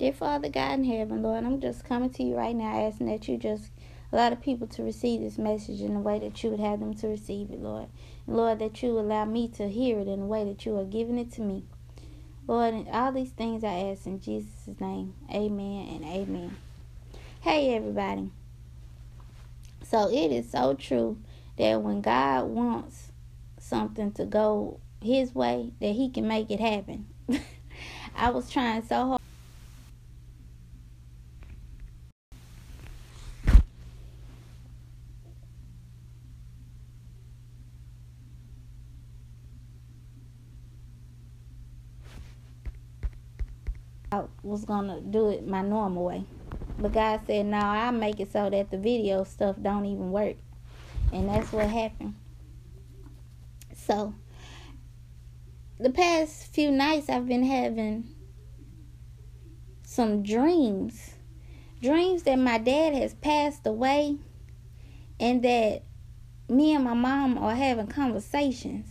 Dear Father God in heaven, Lord, I'm just coming to you right now asking that you just allow the people to receive this message in the way that you would have them to receive it, Lord. And Lord, that you allow me to hear it in the way that you are giving it to me. Lord, and all these things I ask in Jesus' name. Amen and amen. Hey, everybody. So it is so true that when God wants something to go his way, that he can make it happen. I was trying so hard. I was going to do it my normal way. But God said, no, I'll make it so that the video stuff don't even work. And that's what happened. So, the past few nights I've been having some dreams. Dreams that my dad has passed away and that me and my mom are having conversations.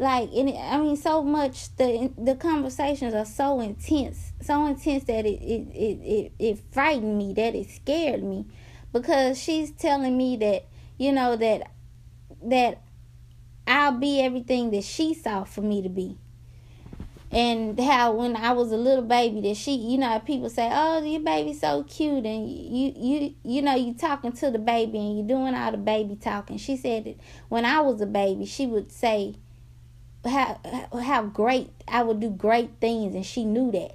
Like, so much, the conversations are so intense that it frightened me, that it scared me. Because she's telling me that, that I'll be everything that she saw for me to be. And how when I was a little baby that she, people say, oh, your baby's so cute. And you talking to the baby and you're doing all the baby talking. She said that when I was a baby, she would say, how great I would do great things, and she knew that.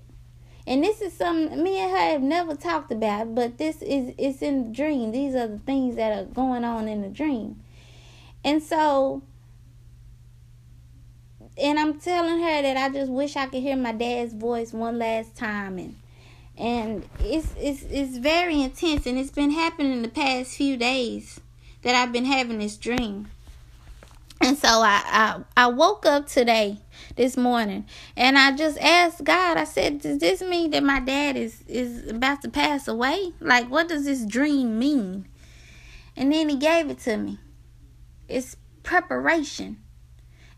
And this is something me and her have never talked about, but it's in the dream. These are the things that are going on in the dream. And so, and I'm telling her that I just wish I could hear my dad's voice one last time, and it's very intense, and it's been happening the past few days that I've been having this dream. And so I woke up this morning, and I just asked God, I said, does this mean that my dad is about to pass away? Like, what does this dream mean? And then he gave it to me. It's preparation.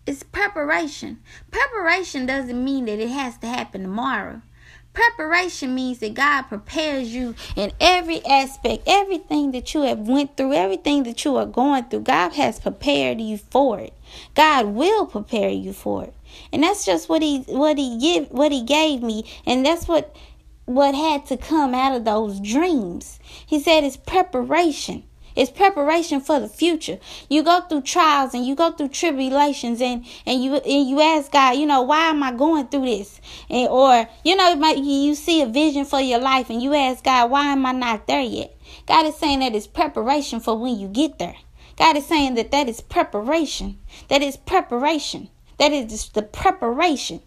It's preparation. Preparation doesn't mean that it has to happen tomorrow. Preparation means that God prepares you in every aspect, everything that you have went through, everything that you are going through. God has prepared you for it. God will prepare you for it. And that's just what he gave me, and that's what had to come out of those dreams. He said it's preparation. It's preparation for the future. You go through trials and you go through tribulations, and you ask God, why am I going through this? You see a vision for your life and you ask God, why am I not there yet? God is saying that it's preparation for when you get there. God is saying that is preparation. That is preparation. That is the preparation.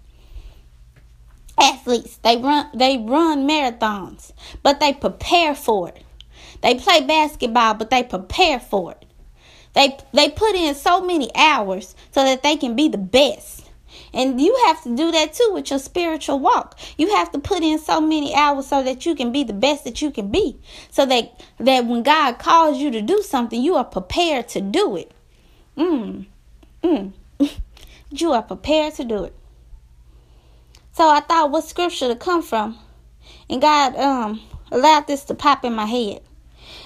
Athletes, they run marathons, but they prepare for it. They play basketball, but they prepare for it. They put in so many hours so that they can be the best. And you have to do that too with your spiritual walk. You have to put in so many hours so that you can be the best that you can be. So that when God calls you to do something, you are prepared to do it. You are prepared to do it. So I thought, what scripture to come from? And God allowed this to pop in my head.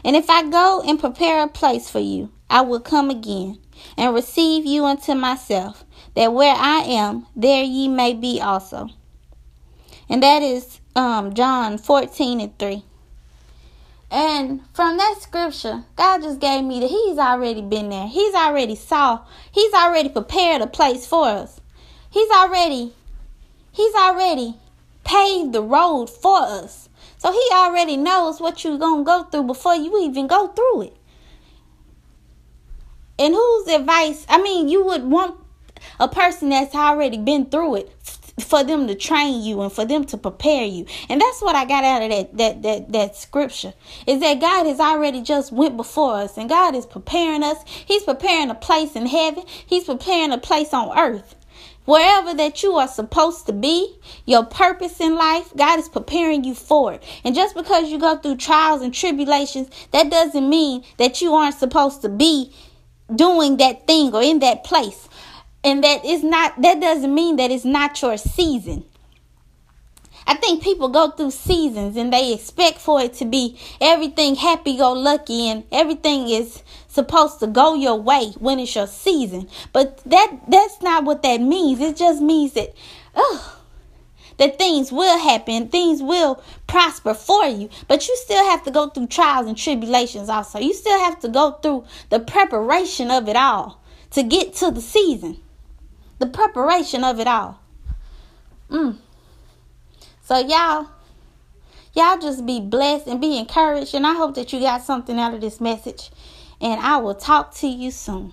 And if I go and prepare a place for you, I will come again and receive you unto myself, that where I am, there ye may be also. And that is John 14:3. And from that scripture, God just gave me that he's already been there. He's already saw. He's already prepared a place for us. He's already paved the road for us. So he already knows what you're going to go through before you even go through it. And whose advice, you would want a person that's already been through it for them to train you and for them to prepare you. And that's what I got out of that scripture, is that God has already just went before us, and God is preparing us. He's preparing a place in heaven. He's preparing a place on earth. Wherever that you are supposed to be, your purpose in life, God is preparing you for it. And just because you go through trials and tribulations, that doesn't mean that you aren't supposed to be doing that thing or in that place. And that doesn't mean that it's not your season. I I think people go through seasons and they expect for it to be everything happy-go-lucky and everything is supposed to go your way when it's your season. But that's not what that means. It just means that, that things will happen, things will prosper for you, but you still have to go through trials and tribulations also. You still have to go through the preparation of it all to get to the season, the preparation of it all. So y'all just be blessed and be encouraged, and I hope that you got something out of this message, and I will talk to you soon.